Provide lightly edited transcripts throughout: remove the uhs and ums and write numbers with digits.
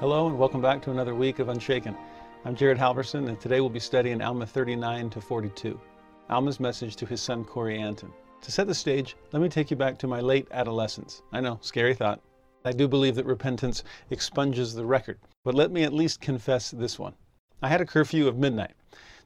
Hello and welcome back to another week of Unshaken. I'm Jared Halverson, and today we'll be studying Alma 39 to 42, Alma's message to his son Corianton. To set the stage, let me take you back to my late adolescence. I know, scary thought. I do believe that repentance expunges the record, but let me at least confess this one. I had a curfew of midnight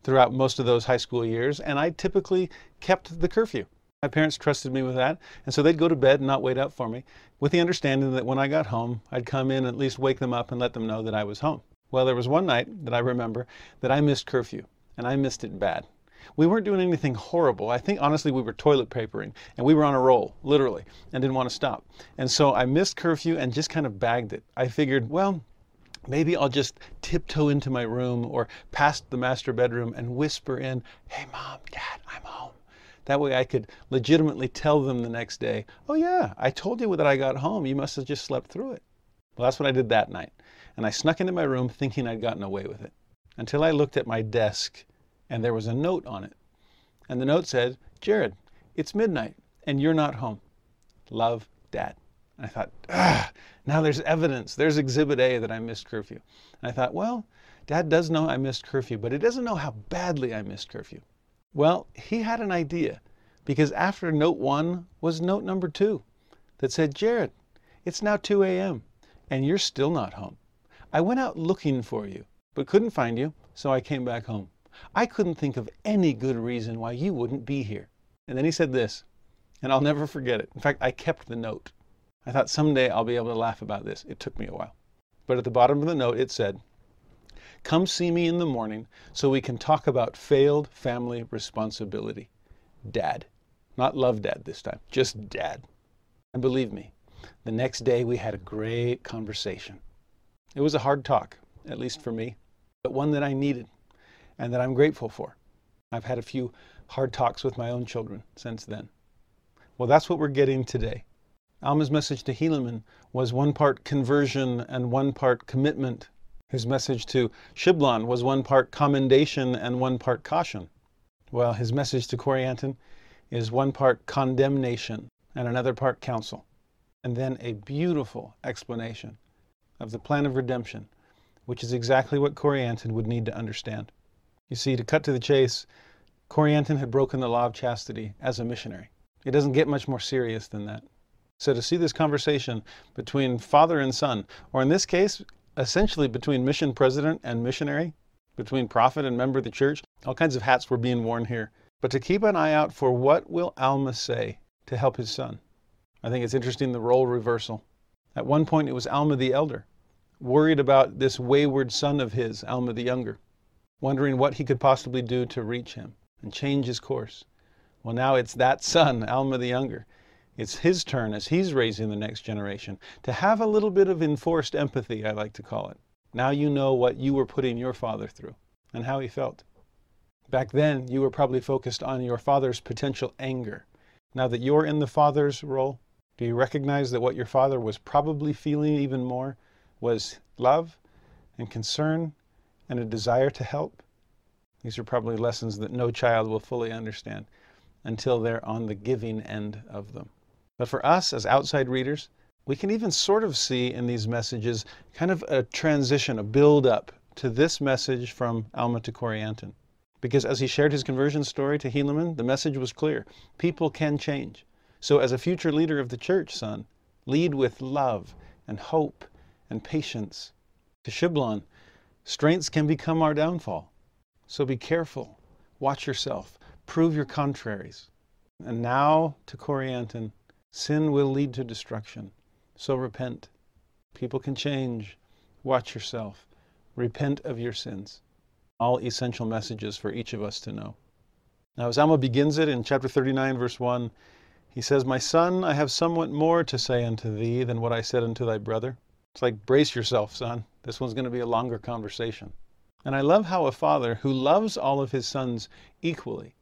throughout most of those high school years, and I typically kept the curfew. My parents trusted me with that, and so they'd go to bed and not wait up for me, with the understanding that when I got home, I'd come in and at least wake them up and let them know that I was home. Well, there was one night that I remember that I missed curfew, and I missed it bad. We weren't doing anything horrible. I think, honestly, we were toilet papering, and we were on a roll, literally, and didn't want to stop. And so I missed curfew and just kind of bagged it. I figured, well, maybe I'll just tiptoe into my room or past the master bedroom and whisper in, hey, Mom, Dad, I'm home. That way I could legitimately tell them the next day, oh yeah, I told you that I got home. You must have just slept through it. Well, that's what I did that night. And I snuck into my room thinking I'd gotten away with it, until I looked at my desk and there was a note on it. And the note said, Jared, it's midnight and you're not home. Love, Dad. And I thought, now there's evidence. There's Exhibit A that I missed curfew. And I thought, well, Dad does know I missed curfew, but he doesn't know how badly I missed curfew. Well, he had an idea, because after note one was note number two that said, Jared, it's now 2 a.m. and you're still not home. I went out looking for you, but couldn't find you, so I came back home. I couldn't think of any good reason why you wouldn't be here. And then he said this, and I'll never forget it. In fact, I kept the note. I thought someday I'll be able to laugh about this. It took me a while. But at the bottom of the note, it said, come see me in the morning so we can talk about failed family responsibility. Dad. Not Love, Dad this time, just Dad. And believe me, the next day we had a great conversation. It was a hard talk, at least for me, but one that I needed and that I'm grateful for. I've had a few hard talks with my own children since then. Well, that's what we're getting today. Alma's message to Helaman was one part conversion and one part commitment. His message to Shiblon was one part commendation and one part caution. Well, his message to Corianton is one part condemnation and another part counsel. And then a beautiful explanation of the plan of redemption, which is exactly what Corianton would need to understand. You see, to cut to the chase, Corianton had broken the law of chastity as a missionary. It doesn't get much more serious than that. So to see this conversation between father and son, or in this case, essentially between mission president and missionary, between prophet and member of the church, all kinds of hats were being worn here. But to keep an eye out for what will Alma say to help his son. I think it's interesting the role reversal. At one point it was Alma the elder, worried about this wayward son of his, Alma the younger, wondering what he could possibly do to reach him and change his course. Well, now it's that son, Alma the younger. It's his turn as he's raising the next generation to have a little bit of enforced empathy, I like to call it. Now you know what you were putting your father through and how he felt. Back then, you were probably focused on your father's potential anger. Now that you're in the father's role, do you recognize that what your father was probably feeling even more was love and concern and a desire to help? These are probably lessons that no child will fully understand until they're on the giving end of them. But for us as outside readers, we can even sort of see in these messages kind of a transition, a build-up to this message from Alma to Corianton. Because as he shared his conversion story to Helaman, the message was clear. People can change. So as a future leader of the church, son, lead with love and hope and patience. To Shiblon, strengths can become our downfall. So be careful. Watch yourself. Prove your contraries. And now to Corianton, sin will lead to destruction. So repent. People can change. Watch yourself. Repent of your sins. All essential messages for each of us to know. Now as Alma begins it in chapter 39, verse 1, he says, "My son, I have somewhat more to say unto thee than what I said unto thy brother." It's like, brace yourself, son. This one's going to be a longer conversation. And I love how a father who loves all of his sons equally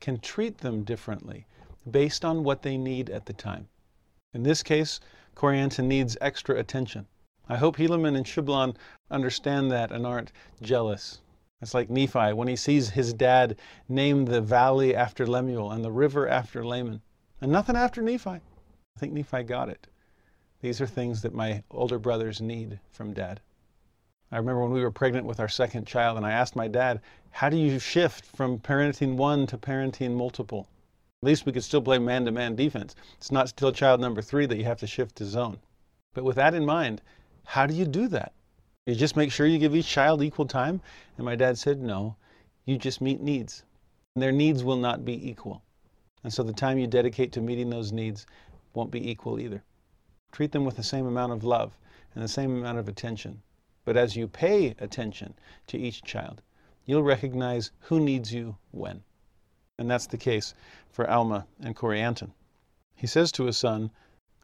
can treat them differently based on what they need at the time. In this case, Corianton needs extra attention. I hope Helaman and Shiblon understand that and aren't jealous. It's like Nephi when he sees his dad name the valley after Lemuel and the river after Laman, and nothing after Nephi. I think Nephi got it. These are things that my older brothers need from dad. I remember when we were pregnant with our second child and I asked my dad, how do you shift from parenting one to parenting multiple? At least we could still play man-to-man defense. It's not still child number 3 that you have to shift to zone. But with that in mind, how do you do that? You just make sure you give each child equal time? And my dad said, no, you just meet needs. And their needs will not be equal. And so the time you dedicate to meeting those needs won't be equal either. Treat them with the same amount of love and the same amount of attention. But as you pay attention to each child, you'll recognize who needs you when. And that's the case for Alma and Corianton. He says to his son,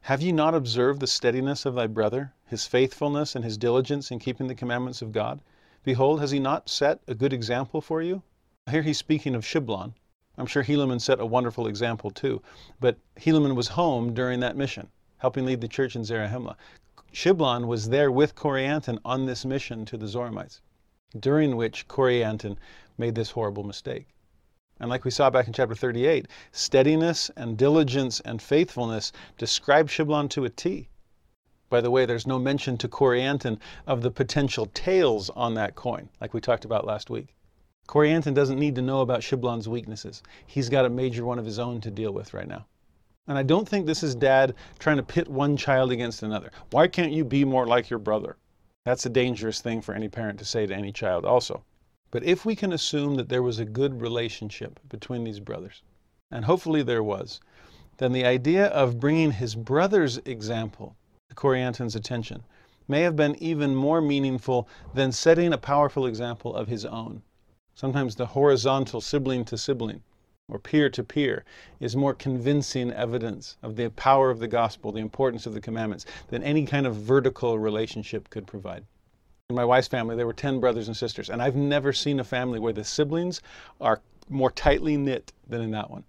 "Have ye not observed the steadiness of thy brother, his faithfulness and his diligence in keeping the commandments of God? Behold, has he not set a good example for you?" Here he's speaking of Shiblon. I'm sure Helaman set a wonderful example too. But Helaman was home during that mission, helping lead the church in Zarahemla. Shiblon was there with Corianton on this mission to the Zoramites, during which Corianton made this horrible mistake. And like we saw back in chapter 38, steadiness and diligence and faithfulness describe Shiblon to a T. By the way, there's no mention to Corianton of the potential tails on that coin, like we talked about last week. Corianton doesn't need to know about Shiblon's weaknesses. He's got a major one of his own to deal with right now. And I don't think this is dad trying to pit one child against another. Why can't you be more like your brother? That's a dangerous thing for any parent to say to any child also. But if we can assume that there was a good relationship between these brothers, and hopefully there was, then the idea of bringing his brother's example to Corianton's attention may have been even more meaningful than setting a powerful example of his own. Sometimes the horizontal sibling to sibling or peer-to-peer is more convincing evidence of the power of the gospel, the importance of the commandments, than any kind of vertical relationship could provide. In my wife's family, there were 10 brothers and sisters, and I've never seen a family where the siblings are more tightly knit than in that one.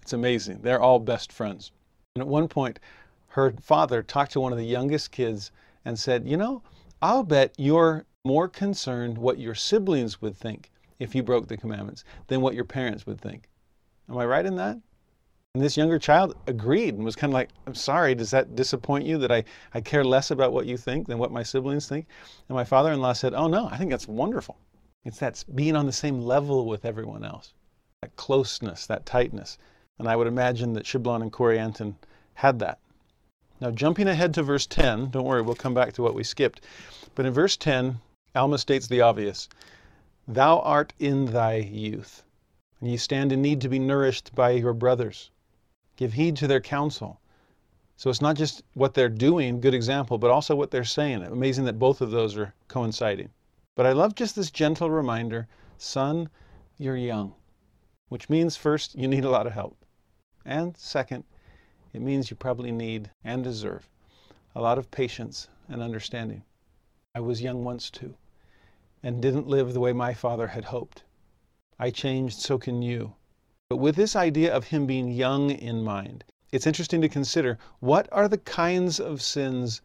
It's amazing. They're all best friends. And at one point, her father talked to one of the youngest kids and said, "You know, I'll bet you're more concerned what your siblings would think if you broke the commandments than what your parents would think. Am I right in that?" And this younger child agreed and was kind of like, "I'm sorry, does that disappoint you that I care less about what you think than what my siblings think?" And my father-in-law said, "Oh no, I think that's wonderful." It's that being on the same level with everyone else, that closeness, that tightness. And I would imagine that Shiblon and Corianton had that. Now jumping ahead to verse 10, don't worry, we'll come back to what we skipped. But in verse 10, Alma states the obvious, "Thou art in thy youth, and ye stand in need to be nourished by your brothers. Give heed to their counsel." So it's not just what they're doing, good example, but also what they're saying. Amazing that both of those are coinciding. But I love just this gentle reminder, son, you're young, which means first, you need a lot of help. And second, it means you probably need and deserve a lot of patience and understanding. I was young once too, and didn't live the way my father had hoped. I changed, so can you. But with this idea of him being young in mind, it's interesting to consider what are the kinds of sins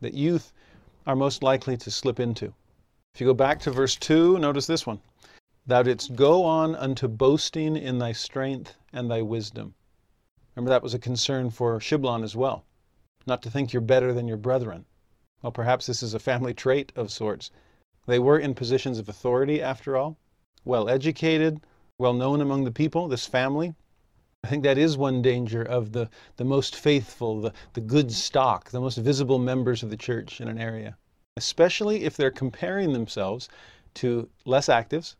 that youth are most likely to slip into. If you go back to verse 2, notice this one. "Thou didst go on unto boasting in thy strength and thy wisdom." Remember, that was a concern for Shiblon as well. Not to think you're better than your brethren. Well, perhaps this is a family trait of sorts. They were in positions of authority after all. Well-educated, well-known among the people, this family. I think that is one danger of the most faithful, the good stock, the most visible members of the church in an area, especially if they're comparing themselves to less actives.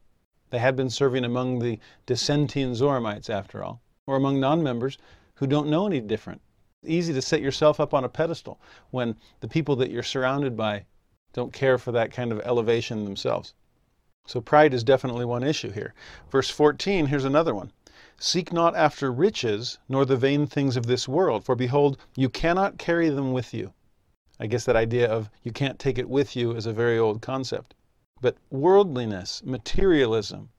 They had been serving among the dissenting Zoramites, after all, or among non-members who don't know any different. It's easy to set yourself up on a pedestal when the people that you're surrounded by don't care for that kind of elevation themselves. So pride is definitely one issue here. Verse 14, here's another one. Seek not after riches, nor the vain things of this world, for behold, you cannot carry them with you. I guess that idea of you can't take it with you is a very old concept. But worldliness, materialism,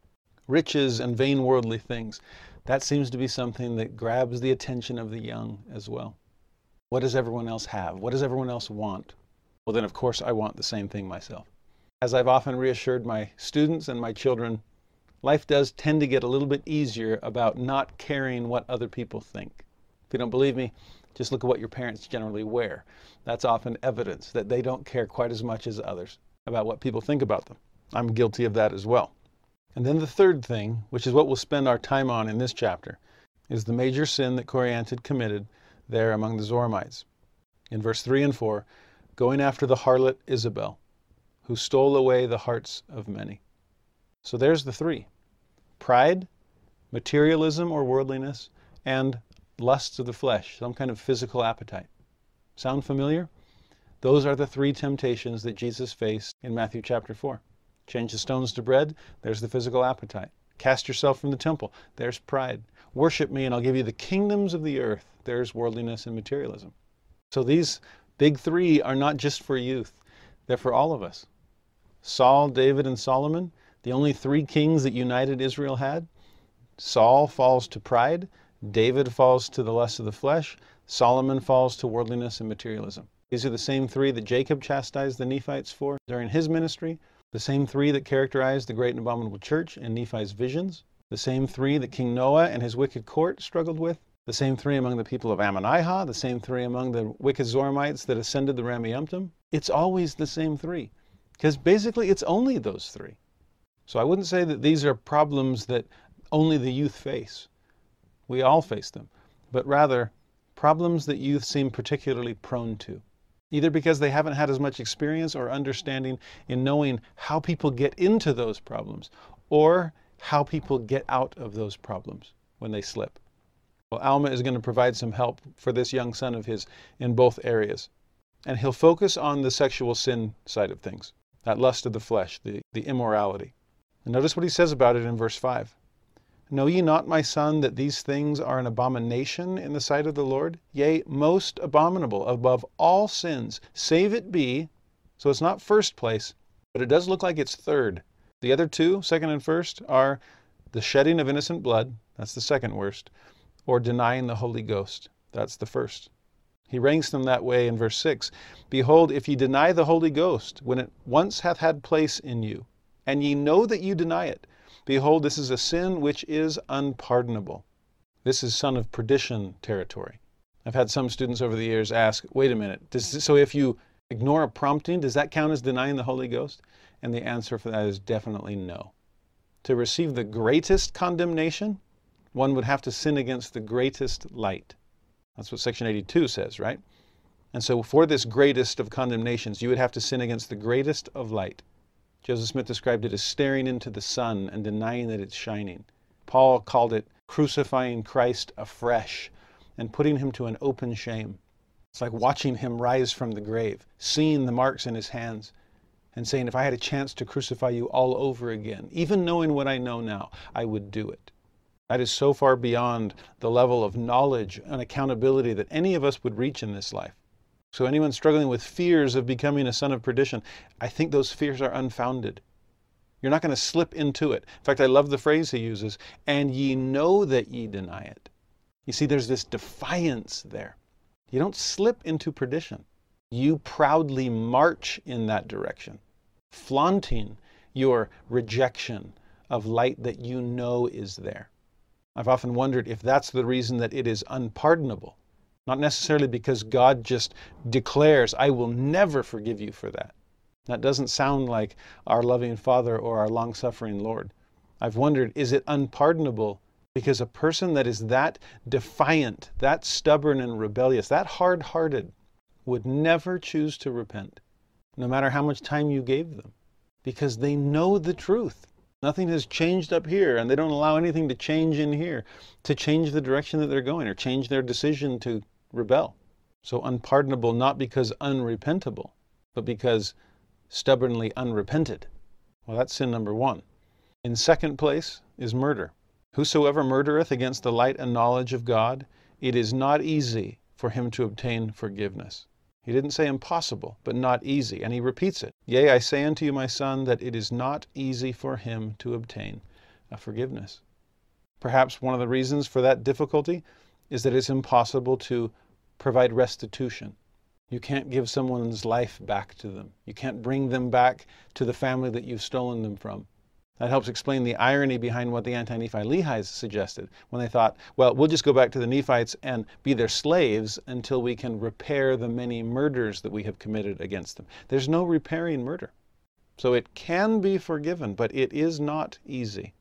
riches and vain worldly things, that seems to be something that grabs the attention of the young as well. What does everyone else have? What does everyone else want? Well, then, of course, I want the same thing myself. As I've often reassured my students and my children, life does tend to get a little bit easier about not caring what other people think. If you don't believe me, just look at what your parents generally wear. That's often evidence that they don't care quite as much as others about what people think about them. I'm guilty of that as well. And then the third thing, which is what we'll spend our time on in this chapter, is the major sin that Corianton committed there among the Zoramites. In verse 3 and 4, going after the harlot Isabel, who stole away the hearts of many. So there's the three. Pride, materialism or worldliness, and lusts of the flesh, some kind of physical appetite. Sound familiar? Those are the three temptations that Jesus faced in Matthew chapter 4. Change the stones to bread, there's the physical appetite. Cast yourself from the temple, there's pride. Worship me and I'll give you the kingdoms of the earth, there's worldliness and materialism. So these big three are not just for youth, they're for all of us. Saul, David, and Solomon, the only three kings that united Israel had. Saul falls to pride, David falls to the lust of the flesh, Solomon falls to worldliness and materialism. These are the same three that Jacob chastised the Nephites for during his ministry, the same three that characterized the great and abominable church in Nephi's visions, the same three that King Noah and his wicked court struggled with, the same three among the people of Ammonihah, the same three among the wicked Zoramites that ascended the Rameumptom. It's always the same three, because basically it's only those three. So I wouldn't say that these are problems that only the youth face. We all face them, but rather problems that youth seem particularly prone to, either because they haven't had as much experience or understanding in knowing how people get into those problems or how people get out of those problems when they slip. Well, Alma is going to provide some help for this young son of his in both areas, and he'll focus on the sexual sin side of things, that lust of the flesh, the immorality. And notice what he says about it in verse 5. Know ye not, my son, that these things are an abomination in the sight of the Lord? Yea, most abominable above all sins, save it be. So it's not first place, but it does look like it's third. The other two, second and first, are the shedding of innocent blood, that's the second worst, or denying the Holy Ghost, that's the first. He ranks them that way in verse 6. Behold, if ye deny the Holy Ghost, when it once hath had place in you, and ye know that you deny it, behold, this is a sin which is unpardonable. This is son of perdition territory. I've had some students over the years ask, wait a minute, so if you ignore a prompting, does that count as denying the Holy Ghost? And the answer for that is definitely no. To receive the greatest condemnation, one would have to sin against the greatest light. That's what section 82 says, right? And so for this greatest of condemnations, you would have to sin against the greatest of light. Joseph Smith described it as staring into the sun and denying that it's shining. Paul called it crucifying Christ afresh and putting him to an open shame. It's like watching him rise from the grave, seeing the marks in his hands and saying, if I had a chance to crucify you all over again, even knowing what I know now, I would do it. That is so far beyond the level of knowledge and accountability that any of us would reach in this life. So anyone struggling with fears of becoming a son of perdition, I think those fears are unfounded. You're not going to slip into it. In fact, I love the phrase he uses, and ye know that ye deny it. You see, there's this defiance there. You don't slip into perdition. You proudly march in that direction, flaunting your rejection of light that you know is there. I've often wondered if that's the reason that it is unpardonable. Not necessarily because God just declares, I will never forgive you for that. That doesn't sound like our loving Father or our long-suffering Lord. I've wondered, is it unpardonable because a person that is that defiant, that stubborn and rebellious, that hard-hearted, would never choose to repent, no matter how much time you gave them, because they know the truth. Nothing has changed up here, and they don't allow anything to change in here, to change the direction that they're going or change their decision to rebel. So unpardonable, not because unrepentable, but because stubbornly unrepented. Well, that's sin number one. In second place is murder. Whosoever murdereth against the light and knowledge of God, it is not easy for him to obtain forgiveness. He didn't say impossible, but not easy. And he repeats it. Yea, I say unto you, my son, that it is not easy for him to obtain a forgiveness. Perhaps one of the reasons for that difficulty is that it's impossible to provide restitution. You can't give someone's life back to them. You can't bring them back to the family that you've stolen them from. That helps explain the irony behind what the anti-Nephi Lehi's suggested when they thought, well, we'll just go back to the Nephites and be their slaves until we can repair the many murders that we have committed against them. There's no repairing murder. So it can be forgiven, but it is not easy.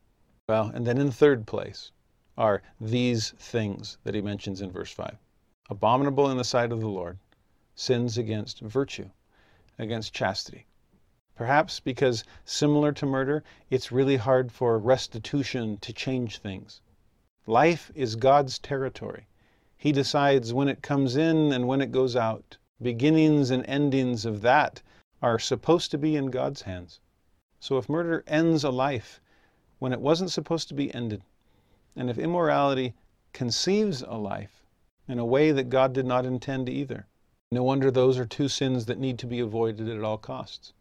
Well, and then in third place are these things that he mentions in verse 5. Abominable in the sight of the Lord, sins against virtue, against chastity. Perhaps because, similar to murder, it's really hard for restitution to change things. Life is God's territory. He decides when it comes in and when it goes out. Beginnings and endings of that are supposed to be in God's hands. So if murder ends a life when it wasn't supposed to be ended, and if immorality conceives a life in a way that God did not intend either, no wonder those are two sins that need to be avoided at all costs.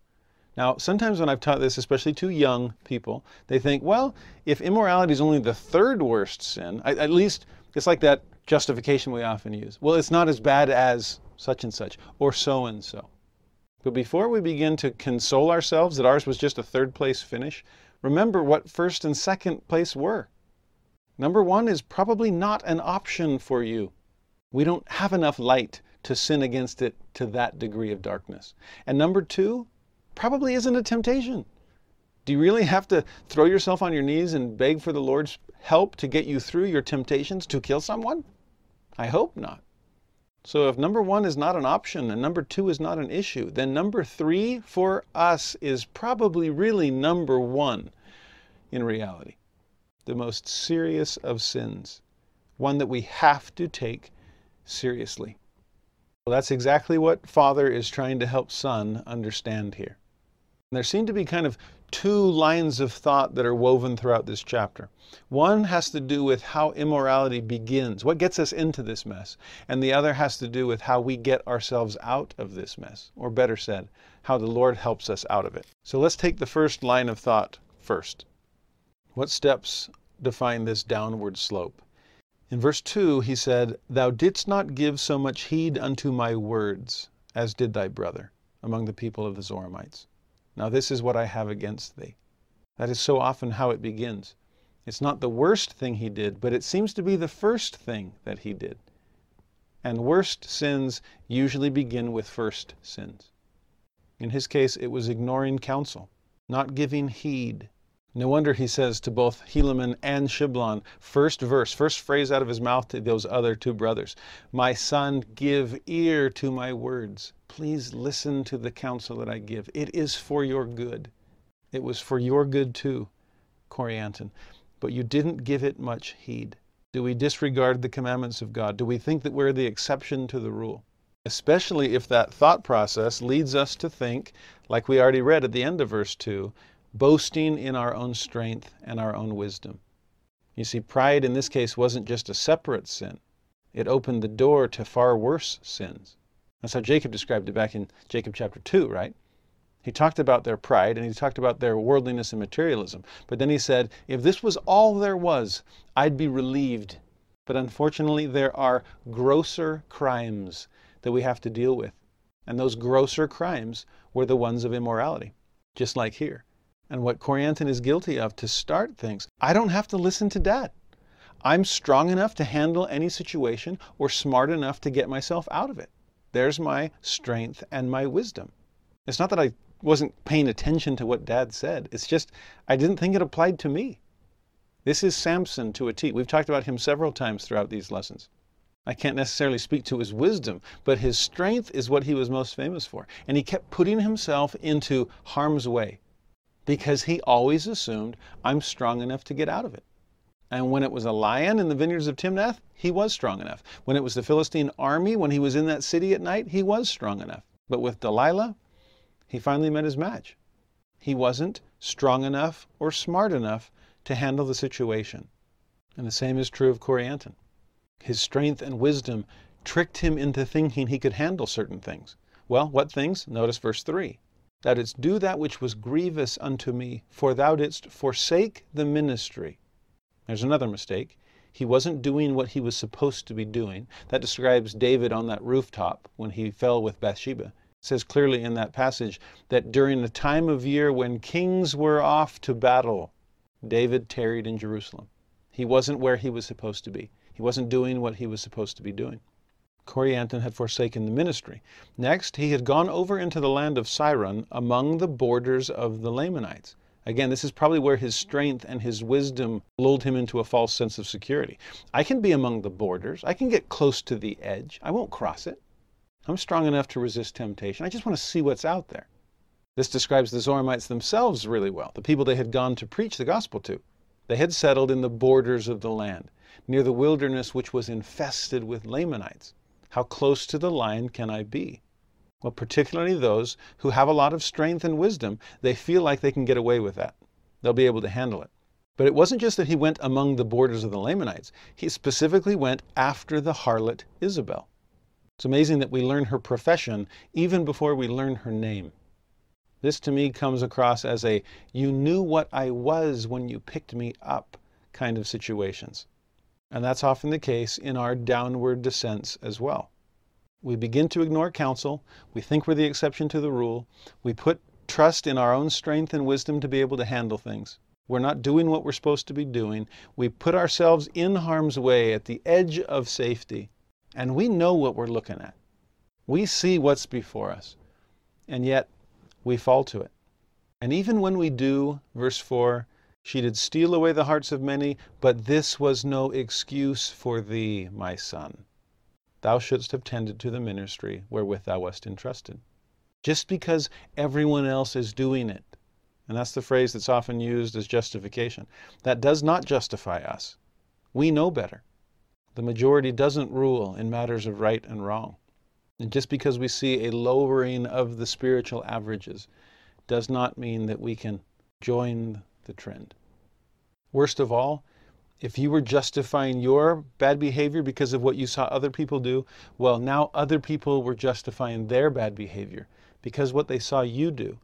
Now, sometimes when I've taught this, especially to young people, they think, well, if immorality is only the third worst sin, at least it's like that justification we often use. Well, it's not as bad as such and such, or so and so. But before we begin to console ourselves that ours was just a third place finish, remember what first and second place were. Number one is probably not an option for you. We don't have enough light to sin against it to that degree of darkness. And number two, probably isn't a temptation. Do you really have to throw yourself on your knees and beg for the Lord's help to get you through your temptations to kill someone? I hope not. So if number one is not an option and number two is not an issue, then number three for us is probably really number one in reality. The most serious of sins. One that we have to take seriously. Well, that's exactly what father is trying to help son understand here. There seem to be kind of two lines of thought that are woven throughout this chapter. One has to do with how immorality begins, what gets us into this mess, and the other has to do with how we get ourselves out of this mess, or better said, how the Lord helps us out of it. So let's take the first line of thought first. What steps define this downward slope? In verse 2, he said, Thou didst not give so much heed unto my words as did thy brother among the people of the Zoramites. Now this is what I have against thee. That is so often how it begins. It's not the worst thing he did, but it seems to be the first thing that he did. And worst sins usually begin with first sins. In his case, it was ignoring counsel, not giving heed. No wonder he says to both Helaman and Shiblon, first phrase out of his mouth to those other two brothers, My son, give ear to my words. Please listen to the counsel that I give. It is for your good. It was for your good too, Corianton. But you didn't give it much heed. Do we disregard the commandments of God? Do we think that we're the exception to the rule? Especially if that thought process leads us to think, like we already read at the end of verse 2, boasting in our own strength and our own wisdom. You see, pride in this case wasn't just a separate sin. It opened the door to far worse sins. That's how Jacob described it back in Jacob chapter 2, right? He talked about their pride and he talked about their worldliness and materialism. But then he said, if this was all there was, I'd be relieved. But unfortunately, there are grosser crimes that we have to deal with. And those grosser crimes were the ones of immorality, just like here. And what Corianton is guilty of to start things. I don't have to listen to Dad. I'm strong enough to handle any situation or smart enough to get myself out of it. There's my strength and my wisdom. It's not that I wasn't paying attention to what Dad said. It's just I didn't think it applied to me. This is Samson to a T. We've talked about him several times throughout these lessons. I can't necessarily speak to his wisdom, but his strength is what he was most famous for. And he kept putting himself into harm's way. because he always assumed, I'm strong enough to get out of it. And when it was a lion in the vineyards of Timnath, he was strong enough. When it was the Philistine army, when he was in that city at night, he was strong enough. But with Delilah, he finally met his match. He wasn't strong enough or smart enough to handle the situation. And the same is true of Corianton. His strength and wisdom tricked him into thinking he could handle certain things. Well, what things? Notice verse 3. Thou didst do that which was grievous unto me, for thou didst forsake the ministry. There's another mistake. He wasn't doing what he was supposed to be doing. That describes David on that rooftop when he fell with Bathsheba. It says clearly in that passage that during the time of year when kings were off to battle, David tarried in Jerusalem. He wasn't where he was supposed to be. He wasn't doing what he was supposed to be doing. Corianton had forsaken the ministry. Next, he had gone over into the land of Siron among the borders of the Lamanites. Again, this is probably where his strength and his wisdom lulled him into a false sense of security. I can be among the borders. I can get close to the edge. I won't cross it. I'm strong enough to resist temptation. I just want to see what's out there. This describes the Zoramites themselves really well, the people they had gone to preach the gospel to. They had settled in the borders of the land, near the wilderness which was infested with Lamanites. How close to the line can I be? Well, particularly those who have a lot of strength and wisdom, they feel like they can get away with that. They'll be able to handle it. But it wasn't just that he went among the borders of the Lamanites. He specifically went after the harlot Isabel. It's amazing that we learn her profession even before we learn her name. This to me comes across as a you knew what I was when you picked me up kind of situations. And that's often the case in our downward descents as well. We begin to ignore counsel. We think we're the exception to the rule. We put trust in our own strength and wisdom to be able to handle things. We're not doing what we're supposed to be doing. We put ourselves in harm's way at the edge of safety. And we know what we're looking at. We see what's before us. And yet, we fall to it. And even when we do, verse 4, she did steal away the hearts of many, but this was no excuse for thee, my son. Thou shouldst have tended to the ministry wherewith thou wast entrusted. Just because everyone else is doing it, and that's the phrase that's often used as justification, that does not justify us. We know better. The majority doesn't rule in matters of right and wrong. And just because we see a lowering of the spiritual averages does not mean that we can join the trend. Worst of all, if you were justifying your bad behavior because of what you saw other people do, well, now other people were justifying their bad behavior because what they saw you do.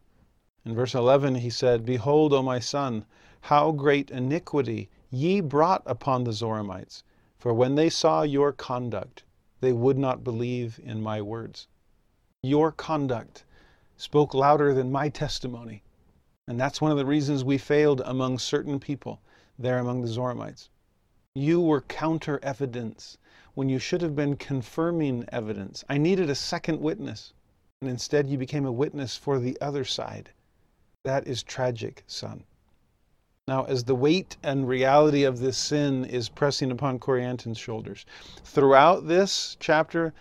In verse 11, he said, Behold, O my son, how great iniquity ye brought upon the Zoramites, for when they saw your conduct, they would not believe in my words. Your conduct spoke louder than my testimony. And that's one of the reasons we failed among certain people. There among the Zoramites. You were counter-evidence when you should have been confirming evidence. I needed a second witness, and instead you became a witness for the other side. That is tragic, son. Now, as the weight and reality of this sin is pressing upon Corianton's shoulders, throughout this chapter,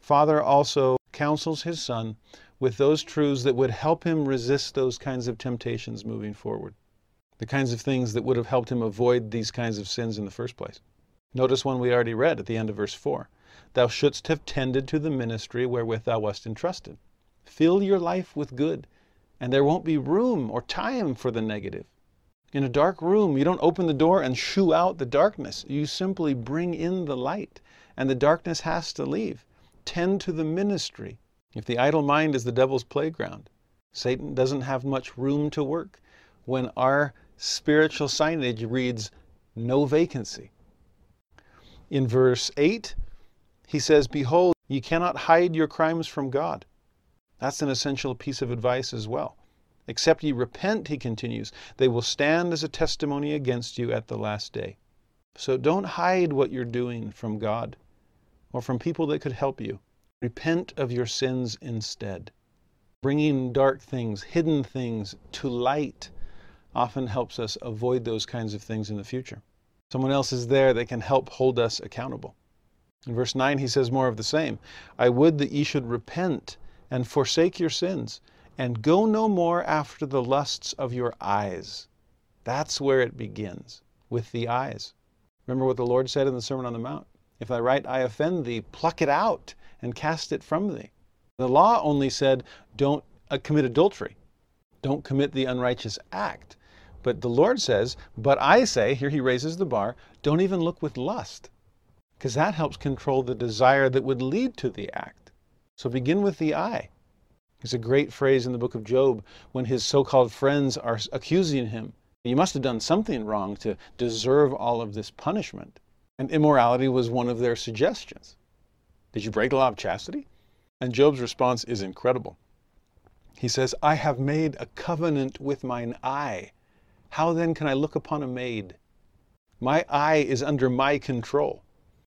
Father also counsels his son with those truths that would help him resist those kinds of temptations moving forward. The kinds of things that would have helped him avoid these kinds of sins in the first place. Notice one we already read at the end of verse 4. Thou shouldst have tended to the ministry wherewith thou wast entrusted. Fill your life with good, and there won't be room or time for the negative. In a dark room, you don't open the door and shoo out the darkness. You simply bring in the light, and the darkness has to leave. Tend to the ministry. If the idle mind is the devil's playground, Satan doesn't have much room to work. When our spiritual signage reads, no vacancy. In verse 8, he says, Behold, ye cannot hide your crimes from God. That's an essential piece of advice as well. Except ye repent, he continues, they will stand as a testimony against you at the last day. So don't hide what you're doing from God or from people that could help you. Repent of your sins instead. Bringing dark things, hidden things to light often helps us avoid those kinds of things in the future. Someone else is there that can help hold us accountable. In verse 9, he says more of the same. I would that ye should repent and forsake your sins and go no more after the lusts of your eyes. That's where it begins, with the eyes. Remember what the Lord said in the Sermon on the Mount. If thy right eye offend thee, pluck it out and cast it from thee. The law only said, don't commit adultery. Don't commit the unrighteous act. But the Lord says, but I say, here he raises the bar, don't even look with lust, because that helps control the desire that would lead to the act. So begin with the eye. There's a great phrase in the book of Job when his so-called friends are accusing him. You must have done something wrong to deserve all of this punishment. And immorality was one of their suggestions. Did you break the law of chastity? And Job's response is incredible. He says, I have made a covenant with mine eye. How then can I look upon a maid? My eye is under my control.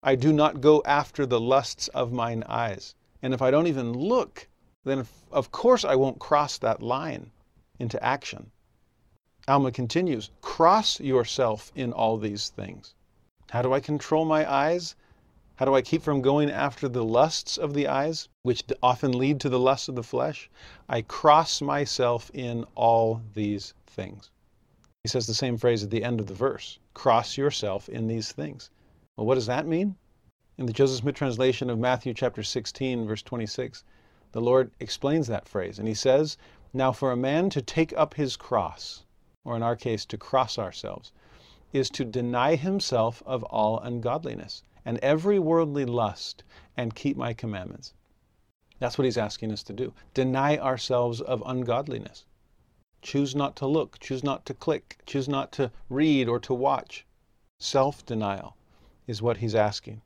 I do not go after the lusts of mine eyes. And if I don't even look, then of course I won't cross that line into action. Alma continues, cross yourself in all these things. How do I control my eyes? How do I keep from going after the lusts of the eyes, which often lead to the lusts of the flesh? I cross myself in all these things. He says the same phrase at the end of the verse, cross yourself in these things. Well, what does that mean? In the Joseph Smith translation of Matthew chapter 16, verse 26, the Lord explains that phrase, and he says, now for a man to take up his cross, or in our case, to cross ourselves, is to deny himself of all ungodliness and every worldly lust and keep my commandments. That's what he's asking us to do. Deny ourselves of ungodliness. Choose not to look, choose not to click, choose not to read or to watch. Self-denial is what he's asking.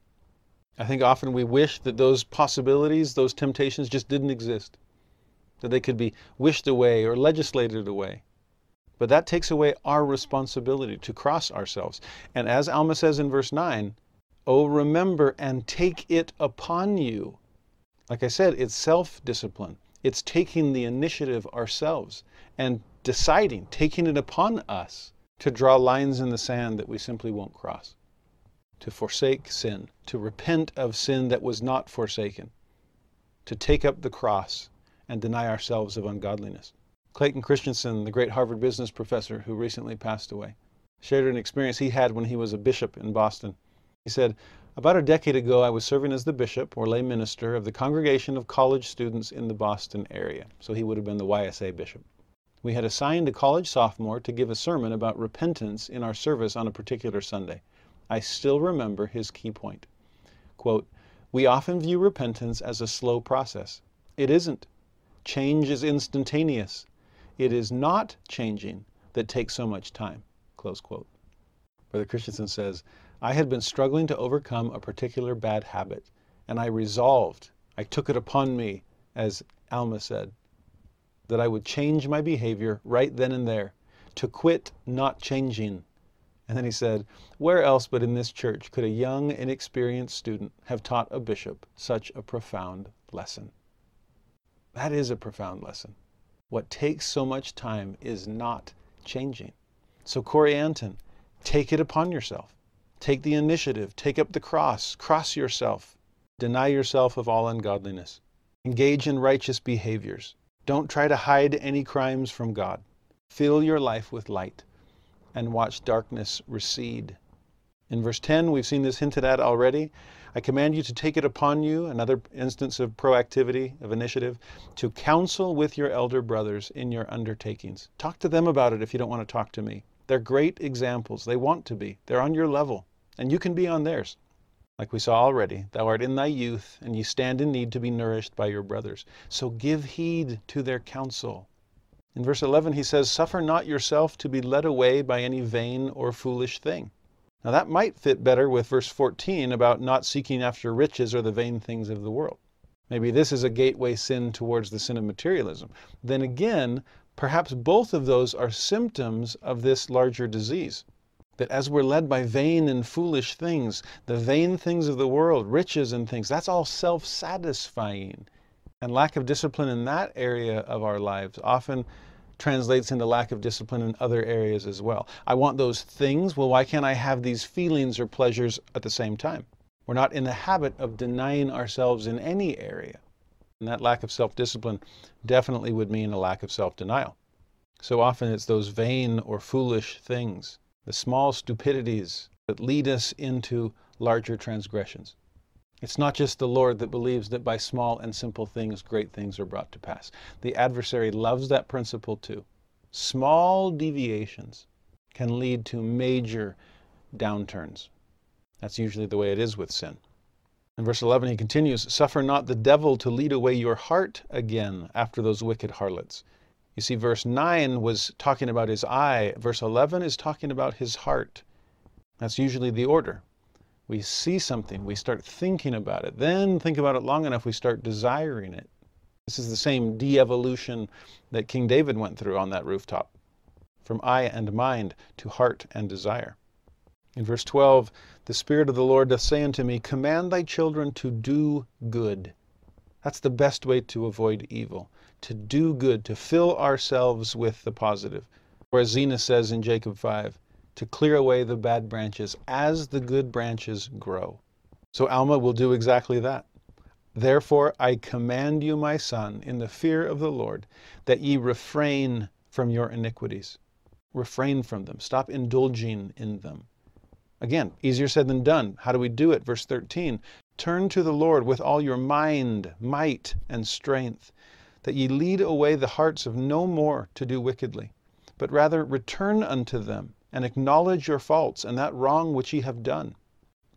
I think often we wish that those possibilities, those temptations just didn't exist, that they could be wished away or legislated away. But that takes away our responsibility to cross ourselves. And as Alma says in verse 9, oh, remember and take it upon you. Like I said, it's self-discipline. It's taking the initiative ourselves and deciding, taking it upon us to draw lines in the sand that we simply won't cross. To forsake sin, to repent of sin that was not forsaken, to take up the cross and deny ourselves of ungodliness. Clayton Christensen, the great Harvard business professor who recently passed away, shared an experience he had when he was a bishop in Boston. He said, about a decade ago, I was serving as the bishop or lay minister of the congregation of college students in the Boston area. So he would have been the YSA bishop. We had assigned a college sophomore to give a sermon about repentance in our service on a particular Sunday. I still remember his key point. Quote, we often view repentance as a slow process. It isn't. Change is instantaneous. It is not changing that takes so much time. Close quote. Brother Christensen says, I had been struggling to overcome a particular bad habit, and I resolved, I took it upon me, as Alma said, that I would change my behavior right then and there, to quit not changing. And then he said, where else but in this church could a young, inexperienced student have taught a bishop such a profound lesson? That is a profound lesson. What takes so much time is not changing. So Corianton, take it upon yourself. Take the initiative. Take up the cross. Cross yourself. Deny yourself of all ungodliness. Engage in righteous behaviors. Don't try to hide any crimes from God. Fill your life with light and watch darkness recede. In verse 10, we've seen this hinted at already. I command you to take it upon you, another instance of proactivity, of initiative, to counsel with your elder brothers in your undertakings. Talk to them about it if you don't want to talk to me. They're great examples. They want to be. They're on your level, and you can be on theirs. Like we saw already, thou art in thy youth, and ye stand in need to be nourished by your brothers. So give heed to their counsel. In verse 11, he says, suffer not yourself to be led away by any vain or foolish thing. Now that might fit better with verse 14 about not seeking after riches or the vain things of the world. Maybe this is a gateway sin towards the sin of materialism. Then again, perhaps both of those are symptoms of this larger disease. That as we're led by vain and foolish things, the vain things of the world, riches and things, that's all self-satisfying. And lack of discipline in that area of our lives often translates into lack of discipline in other areas as well. I want those things. Well, why can't I have these feelings or pleasures at the same time? We're not in the habit of denying ourselves in any area. And that lack of self-discipline definitely would mean a lack of self-denial. So often it's those vain or foolish things, the small stupidities that lead us into larger transgressions. It's not just the Lord that believes that by small and simple things, great things are brought to pass. The adversary loves that principle too. Small deviations can lead to major downturns. That's usually the way it is with sin. In verse 11, he continues, "Suffer not the devil to lead away your heart again after those wicked harlots." You see, verse 9 was talking about his eye. Verse 11 is talking about his heart. That's usually the order. We see something, we start thinking about it. Then think about it long enough, we start desiring it. This is the same de-evolution that King David went through on that rooftop. From eye and mind to heart and desire. In verse 12, "The Spirit of the Lord doth say unto me, command thy children to do good." That's the best way to avoid evil, to do good, to fill ourselves with the positive. Or as Zenos says in Jacob 5, to clear away the bad branches as the good branches grow. So Alma will do exactly that. "Therefore I command you, my son, in the fear of the Lord, that ye refrain from your iniquities." Refrain from them. Stop indulging in them. Again, easier said than done. How do we do it? Verse 13, "Turn to the Lord with all your mind, might, and strength, that ye lead away the hearts of no more to do wickedly, but rather return unto them, and acknowledge your faults, and that wrong which ye have done."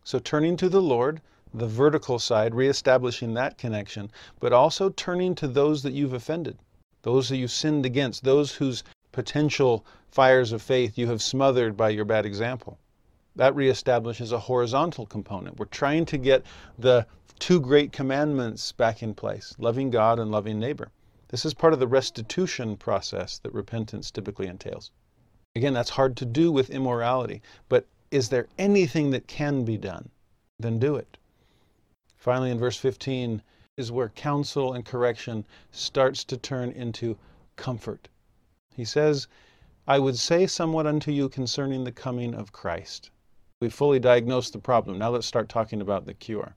So turning to the Lord, the vertical side, reestablishing that connection, but also turning to those that you've offended, those that you've sinned against, those whose potential fires of faith you have smothered by your bad example. That reestablishes a horizontal component. We're trying to get the two great commandments back in place, loving God and loving neighbor. This is part of the restitution process that repentance typically entails. Again, that's hard to do with immorality, but is there anything that can be done? Then do it. Finally, in verse 15 is where counsel and correction starts to turn into comfort. He says, "I would say somewhat unto you concerning the coming of Christ." We fully diagnosed the problem. Now let's start talking about the cure.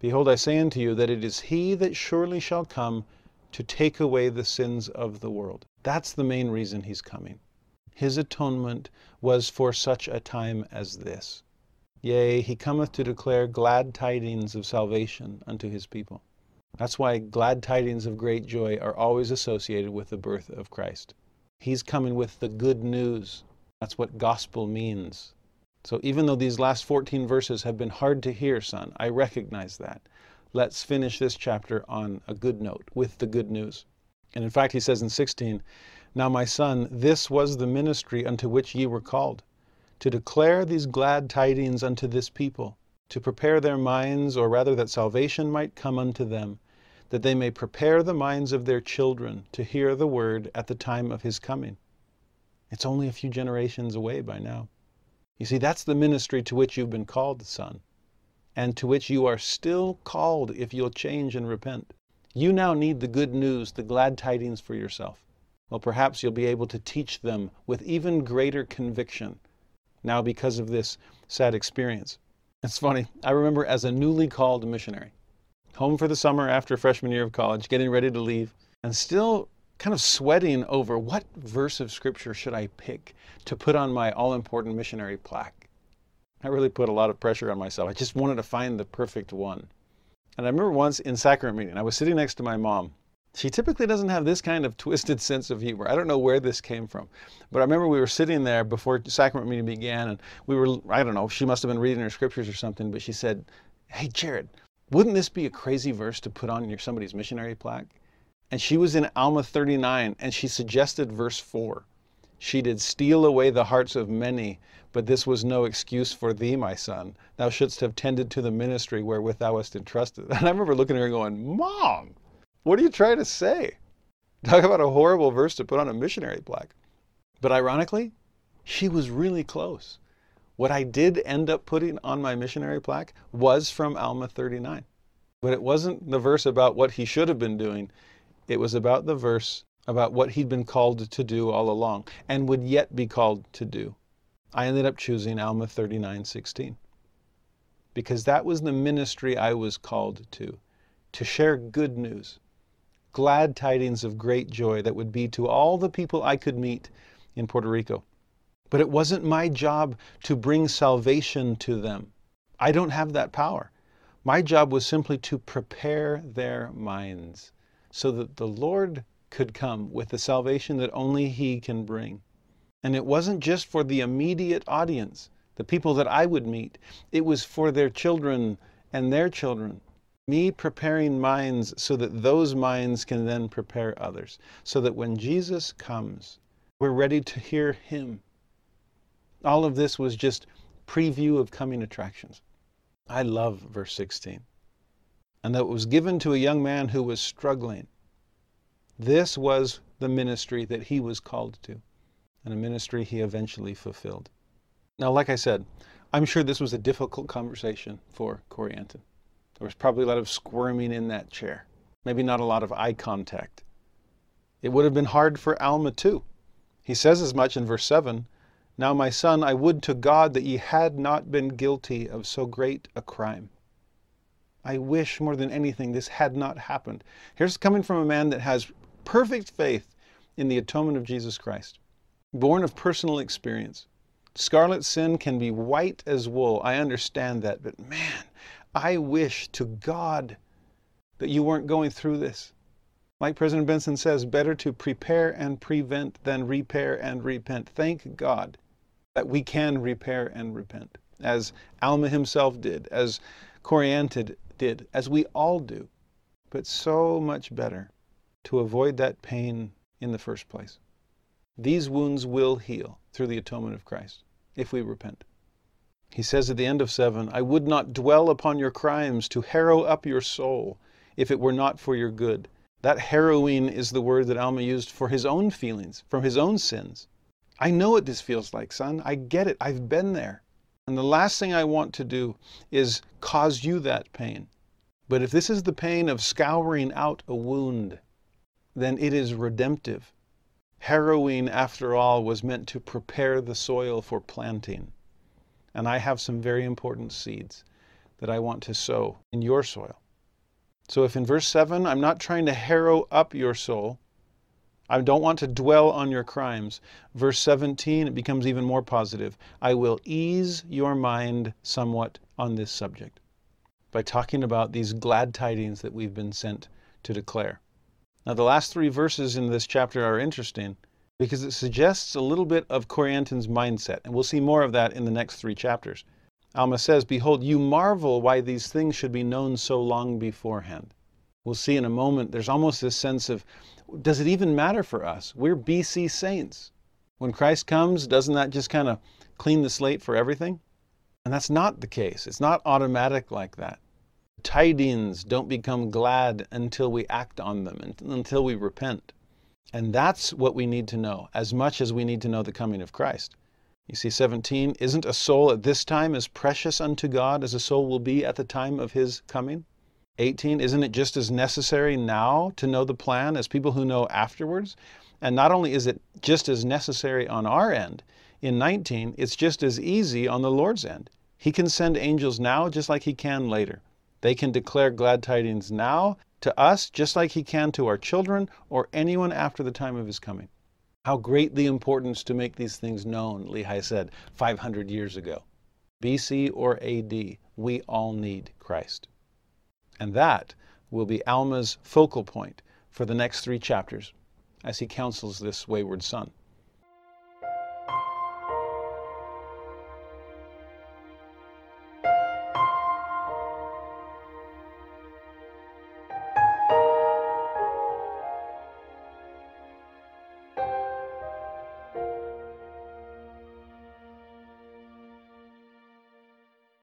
"Behold, I say unto you that it is he that surely shall come to take away the sins of the world." That's the main reason he's coming. His atonement was for such a time as this. "Yea, he cometh to declare glad tidings of salvation unto his people." That's why glad tidings of great joy are always associated with the birth of Christ. He's coming with the good news. That's what gospel means. So even though these last 14 verses have been hard to hear, son, I recognize that. Let's finish this chapter on a good note with the good news. And in fact, he says in 16, "Now my son, this was the ministry unto which ye were called, to declare these glad tidings unto this people, to prepare their minds, or rather that salvation might come unto them, that they may prepare the minds of their children to hear the word at the time of his coming." It's only a few generations away by now. You see, that's the ministry to which you've been called, son, and to which you are still called if you'll change and repent. You now need the good news, the glad tidings for yourself. Well, perhaps you'll be able to teach them with even greater conviction now because of this sad experience. It's funny. I remember as a newly called missionary, home for the summer after freshman year of college, getting ready to leave, and still kind of sweating over what verse of scripture should I pick to put on my all-important missionary plaque. I really put a lot of pressure on myself. I just wanted to find the perfect one. And I remember once in sacrament meeting, I was sitting next to my mom. She typically doesn't have this kind of twisted sense of humor. I don't know where this came from. But I remember we were sitting there before sacrament meeting began, and we were, I don't know, she must have been reading her scriptures or something, but she said, "Hey, Jared, wouldn't this be a crazy verse to put on somebody's missionary plaque?" And she was in Alma 39, and she suggested verse 4. "She did steal away the hearts of many, but this was no excuse for thee, my son. Thou shouldst have tended to the ministry wherewith thou hast entrusted." And I remember looking at her going, "Mom, what are you trying to say?" Talk about a horrible verse to put on a missionary plaque. But ironically, she was really close. What I did end up putting on my missionary plaque was from Alma 39. But it wasn't the verse about what he should have been doing. It was about the verse about what he'd been called to do all along and would yet be called to do. I ended up choosing Alma 39:16 because that was the ministry I was called to share good news, glad tidings of great joy that would be to all the people I could meet in Puerto Rico. But it wasn't my job to bring salvation to them. I don't have that power. My job was simply to prepare their minds so that the Lord could come with the salvation that only He can bring. And it wasn't just for the immediate audience, the people that I would meet. It was for their children and their children. Me preparing minds so that those minds can then prepare others. So that when Jesus comes, we're ready to hear Him. All of this was just preview of coming attractions. I love verse 16. And that was given to a young man who was struggling. This was the ministry that he was called to, and a ministry he eventually fulfilled. Now, like I said, I'm sure this was a difficult conversation for Corianton. There was probably a lot of squirming in that chair. Maybe not a lot of eye contact. It would have been hard for Alma too. He says as much in verse 7. Now, my son, I would to God that ye had not been guilty of so great a crime. I wish more than anything this had not happened. Here's coming from a man that has perfect faith in the atonement of Jesus Christ, born of personal experience. Scarlet sin can be white as wool. I understand that, but man, I wish to God that you weren't going through this. Like President Benson says, better to prepare and prevent than repair and repent. Thank God that we can repair and repent, as Alma himself did, as Corianton did, as we all do. But so much better to avoid that pain in the first place. These wounds will heal through the atonement of Christ if we repent. He says at the end of 7, I would not dwell upon your crimes to harrow up your soul if it were not for your good. That harrowing is the word that Alma used for his own feelings, from his own sins. I know what this feels like, son. I get it. I've been there. And the last thing I want to do is cause you that pain. But if this is the pain of scouring out a wound, then it is redemptive. Harrowing, after all, was meant to prepare the soil for planting. And I have some very important seeds that I want to sow in your soil. So if in verse 7, I'm not trying to harrow up your soul, I don't want to dwell on your crimes. Verse 17, it becomes even more positive. I will ease your mind somewhat on this subject by talking about these glad tidings that we've been sent to declare. Now, the last 3 verses in this chapter are interesting because it suggests a little bit of Corianton's mindset, and we'll see more of that in the next 3 chapters. Alma says, behold, you marvel why these things should be known so long beforehand. We'll see in a moment, there's almost this sense of, does it even matter for us? We're BC saints. When Christ comes, doesn't that just kind of clean the slate for everything? And that's not the case. It's not automatic like that. Tidings don't become glad until we act on them, until we repent. And that's what we need to know, as much as we need to know the coming of Christ. You see, 17, isn't a soul at this time as precious unto God as a soul will be at the time of His coming? 18, isn't it just as necessary now to know the plan as people who know afterwards? And not only is it just as necessary on our end, in 19, it's just as easy on the Lord's end. He can send angels now just like He can later. They can declare glad tidings now to us just like He can to our children or anyone after the time of His coming. How great the importance to make these things known, Lehi said 500 years ago. BC or AD, we all need Christ. And that will be Alma's focal point for the next 3 chapters as he counsels this wayward son.